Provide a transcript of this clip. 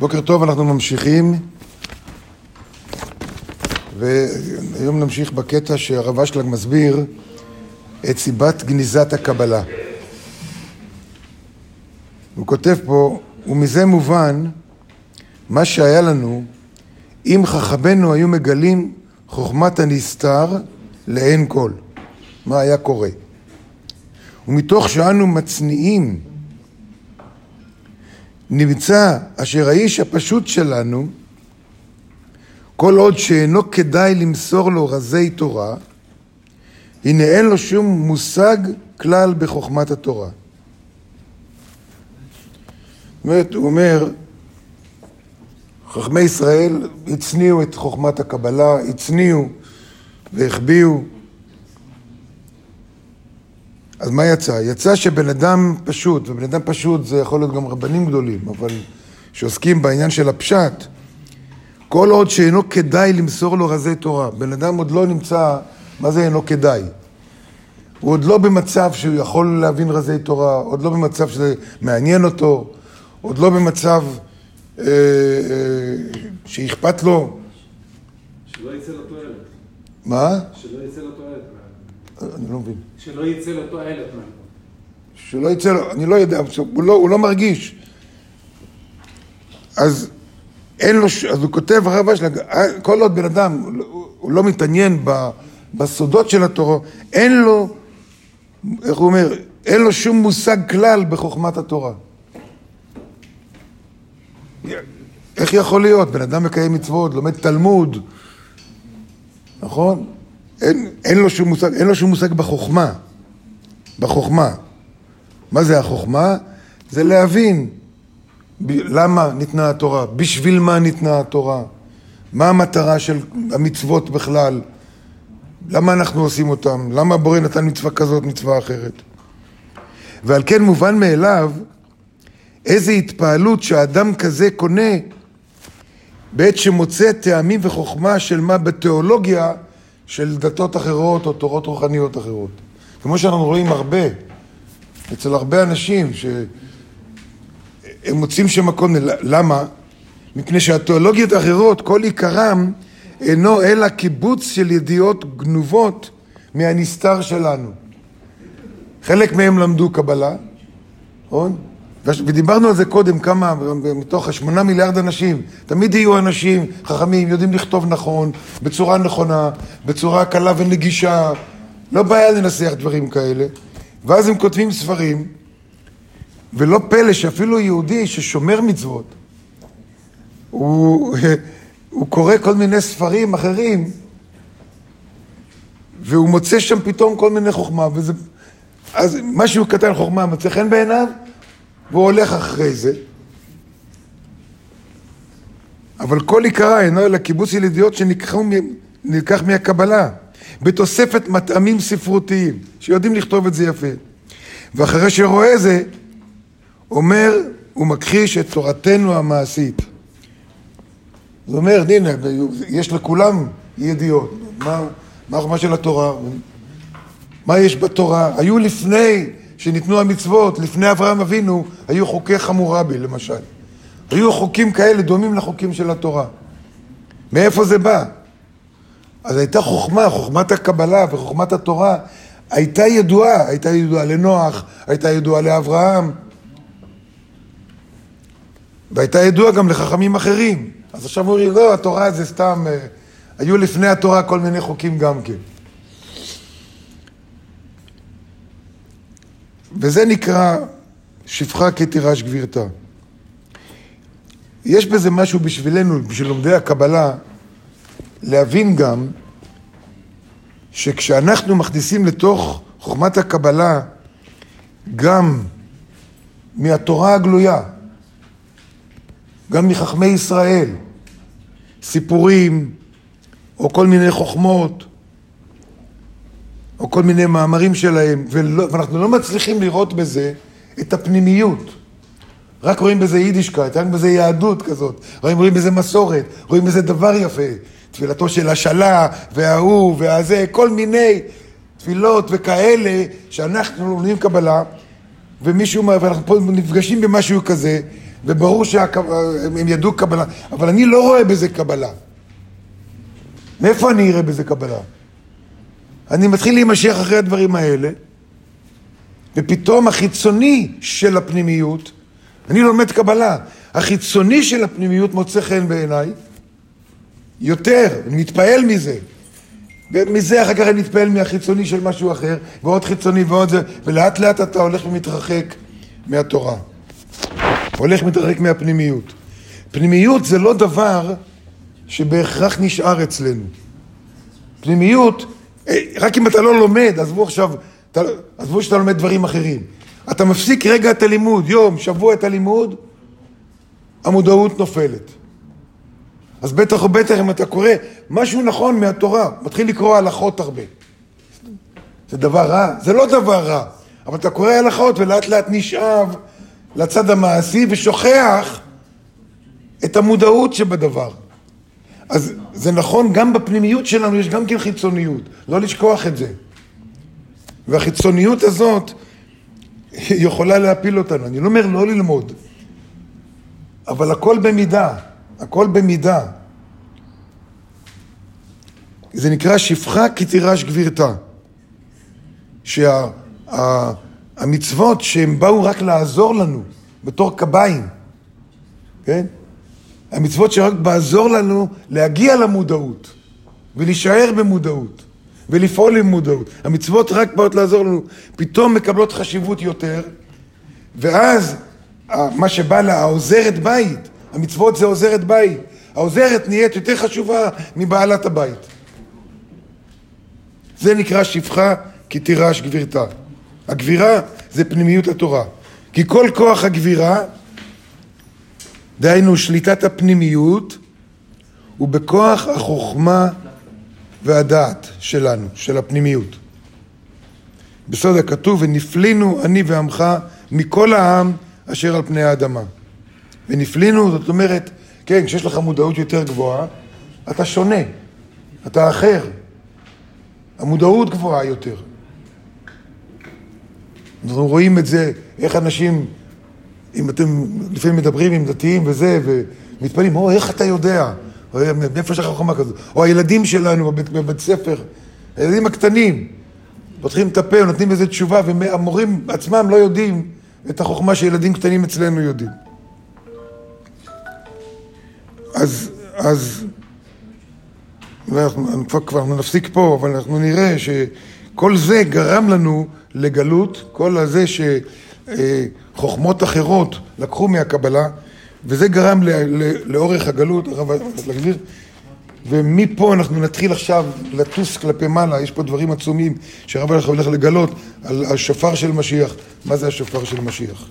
בוקר טוב, אנחנו ממשיכים, והיום נמשיך בקטע שהרב אשלג מסביר את סיבת גניזת הקבלה. הוא כותב פה, ומזה מובן מה שהיה לנו אם חכמינו היו מגלים חוכמת הנסתר לעין כל. מה היה קורה? ומתוך שאנו מצניעים נמצא אשר האיש הפשוט שלנו, כל עוד שאינו כדאי למסור לו רזי תורה, הנה אין לו שום מושג כלל בחוכמת התורה. זאת אומרת, הוא אומר, חכמי ישראל הצניעו את חוכמת הקבלה, הצניעו והחביאו. אז מה יצא? יצא שבן אדם פשוט, ובן אדם פשוט זה יכול להיות גם רבנים גדולים, אבל שעוסקים בעניין של הפשט, כל עוד שאינו כדאי למסור לו רזי תורה. בן אדם עוד לא נמצא, מה זה אינו כדאי? הוא עוד לא במצב שהוא יכול להבין רזי תורה, עוד לא במצב שזה מעניין אותו, עוד לא במצב שיכפת לו. שלא יצא לתועלת. מה? שלא יצא לתועלת. אני לא מבין. שלא יצא לתועלת. שלא יצא לו, אני לא יודע, הוא לא מרגיש. אז אין לו, אז הוא כותב הרב אשלג, כל עוד בן אדם, הוא לא מתעניין בסודות של התורה, אין לו, איך הוא אומר, אין לו שום מושג כלל בחוכמת התורה. איך יכול להיות? בן אדם מקיים מצוות, לומד תלמוד, נכון? אין לו שום מושג בחוכמה. בחוכמה. מה זה החוכמה? זה להבין למה ניתנה התורה, בשביל מה ניתנה התורה, מה המטרה של המצוות בכלל, למה אנחנו עושים אותם, למה בורא נתן מצווה כזאת, מצווה אחרת. ועל כן מובן מאליו, איזו התפעלות שהאדם כזה קונה, בעת שמוצא טעמים וחוכמה של מה בתיאולוגיה, של דתות אחרות או תורות רוחניות אחרות. כמו שאנחנו רואים הרבה, אצל הרבה אנשים, שהם מוצאים שם מקום, למה? מפני שהתיאולוגיות האחרות, כל עיקרם, אינו אלא קיבוץ של ידיעות גנובות מהנסתר שלנו. חלק מהם למדו קבלה, נכון? ודיברנו על זה קודם, כמה, מתוך 8 מיליארד אנשים, תמיד יהיו אנשים חכמים, יודעים לכתוב נכון, בצורה נכונה, בצורה קלה ונגישה, לא בעיה לנסח דברים כאלה, ואז הם כותבים ספרים, ולא פלא שאפילו יהודי ששומר מצוות, הוא קורא כל מיני ספרים אחרים, והוא מוצא שם פתאום כל מיני חוכמה, וזה, אז משהו קטן חוכמה מצא חן בעיניו, והוא הולך אחרי זה. אבל כל עיקרה אינו אלא קיבוץ ילידיות שנלקח מהקבלה, בתוספת מטעמים ספרותיים, שיודעים לכתוב את זה יפה. ואחרי שרואה זה, אומר ומכחיש את תורתנו המעשית. זה אומר, הנה, יש לכולם ידיעות. מה החוכמה של התורה? מה יש בתורה? היו לפני שניתנו המצוות, לפני אברהם אבינו, היו חוקי חמורבי, למשל. היו חוקים כאלה דומים לחוקים של התורה. מאיפה זה בא? אז הייתה חוכמה, חוכמת הקבלה וחוכמת התורה, הייתה ידועה לנוח, הייתה ידועה לאברהם, והייתה ידועה גם לחכמים אחרים. אז עכשיו הוא אומר, לא, התורה זה סתם, היו לפני התורה כל מיני חוקים גם כן. וזה נקרא שפחה כתירש גבירתה. יש בזה משהו בשבילנו, בשביל לומדי הקבלה, להבין גם שכשאנחנו מכניסים לתוך חוכמת הקבלה גם מהתורה הגלויה, גם מחכמי ישראל, סיפורים או כל מיני חוכמות, או כל מיני מאמרים שלהם, ואנחנו לא מצליחים לראות בזה את הפנימיות. רק רואים בזה יידישקייט, רק בזה יהדות כזאת, רואים בזה מסורת, רואים בזה דבר יפה, תפילתו של השלה, וההוא, והזה, כל מיני תפילות וכאלה, שאנחנו לומדים קבלה, ואנחנו פה נפגשים במשהו כזה, וברור שהם ידעו קבלה, אבל אני לא רואה בזה קבלה. מאיפה אני אראה בזה קבלה? אני מתחיל להימשך אחרי הדברים האלה, ופתאום החיצוני של הפנימיות, אני לומד קבלה, החיצוני של הפנימיות מוצא חן בעיניי, יותר, אני מתפעל מזה. ומזה אחר כך אני מתפעל מהחיצוני של משהו אחר, ועוד חיצוני ועוד זה, ולאט לאט אתה הולך ומתרחק מהתורה. הולך ומתרחק מהפנימיות. פנימיות זה לא דבר שבהכרח נשאר אצלנו. פנימיות, רק אם אתה לא לומד, עזבו שאתה לומד דברים אחרים. אתה מפסיק רגע את הלימוד, יום, שבוע את הלימוד, המודעות נופלת. אז בטח ובטח אם אתה קורא משהו נכון מהתורה, מתחיל לקרוא הלכות הרבה. זה דבר רע? זה לא דבר רע, אבל אתה קורא הלכות ולאט לאט נשאב לצד המעשי ושוכח את המודעות שבדבר. אז זה נכון גם בפנימיות שלנו, יש גם כן חיצוניות, לא לשכוח את זה. והחיצוניות הזאת יכולה להפיל אותנו, אני לא אומר לא ללמוד, אבל הכל במידה. הכל במידה. זה נקרא שפחה כי תירש גבירתה. שהמצוות שהם באו רק לעזור לנו, בתור קביים, כן? המצוות שרק בעזור לנו להגיע למודעות, ולהישאר במודעות, ולפעול עם מודעות. המצוות רק באות לעזור לנו, פתאום מקבלות חשיבות יותר, ואז מה שבא לה, העוזרת בית, המצוות זה עוזרת בית. העוזרת נהיית יותר חשובה מבעלת הבית. זה נקרא שפחה כי תירש גבירתה. הגבירה זה פנימיות התורה. כי כל כוח הגבירה, דהיינו שליטת הפנימיות, הוא בכוח החוכמה והדעת שלנו, של הפנימיות. בסוד הכתוב, ונפלינו אני ועמך מכל העם אשר על פני האדמה. ונפלינו, זאת אומרת, כן, כשיש לך מודעות יותר גבוהה, אתה שונה, אתה אחר. המודעות גבוהה יותר. אנחנו רואים את זה, איך אנשים, אם אתם לפעמים מדברים עם דתיים וזה, ומתפעלים, או איך אתה יודע, או איפה יש לך חוכמה כזאת, או הילדים שלנו בבית ספר, הילדים הקטנים, פותחים את הפה, נותנים איזו תשובה, והמורים עצמם לא יודעים את החוכמה שילדים קטנים אצלנו יודעים. אז אנחנו כבר נפסיק פה, אבל אנחנו נראה שכל זה גרם לנו לגלות, כל הזה שחוכמות אחרות לקחו מהקבלה, וזה גרם לאורך הגלות, ומפה אנחנו נתחיל עכשיו לטוס כלפי מעלה, יש פה דברים עצומים שהרב הולך לגלות על השופר של משיח. מה זה השופר של משיח?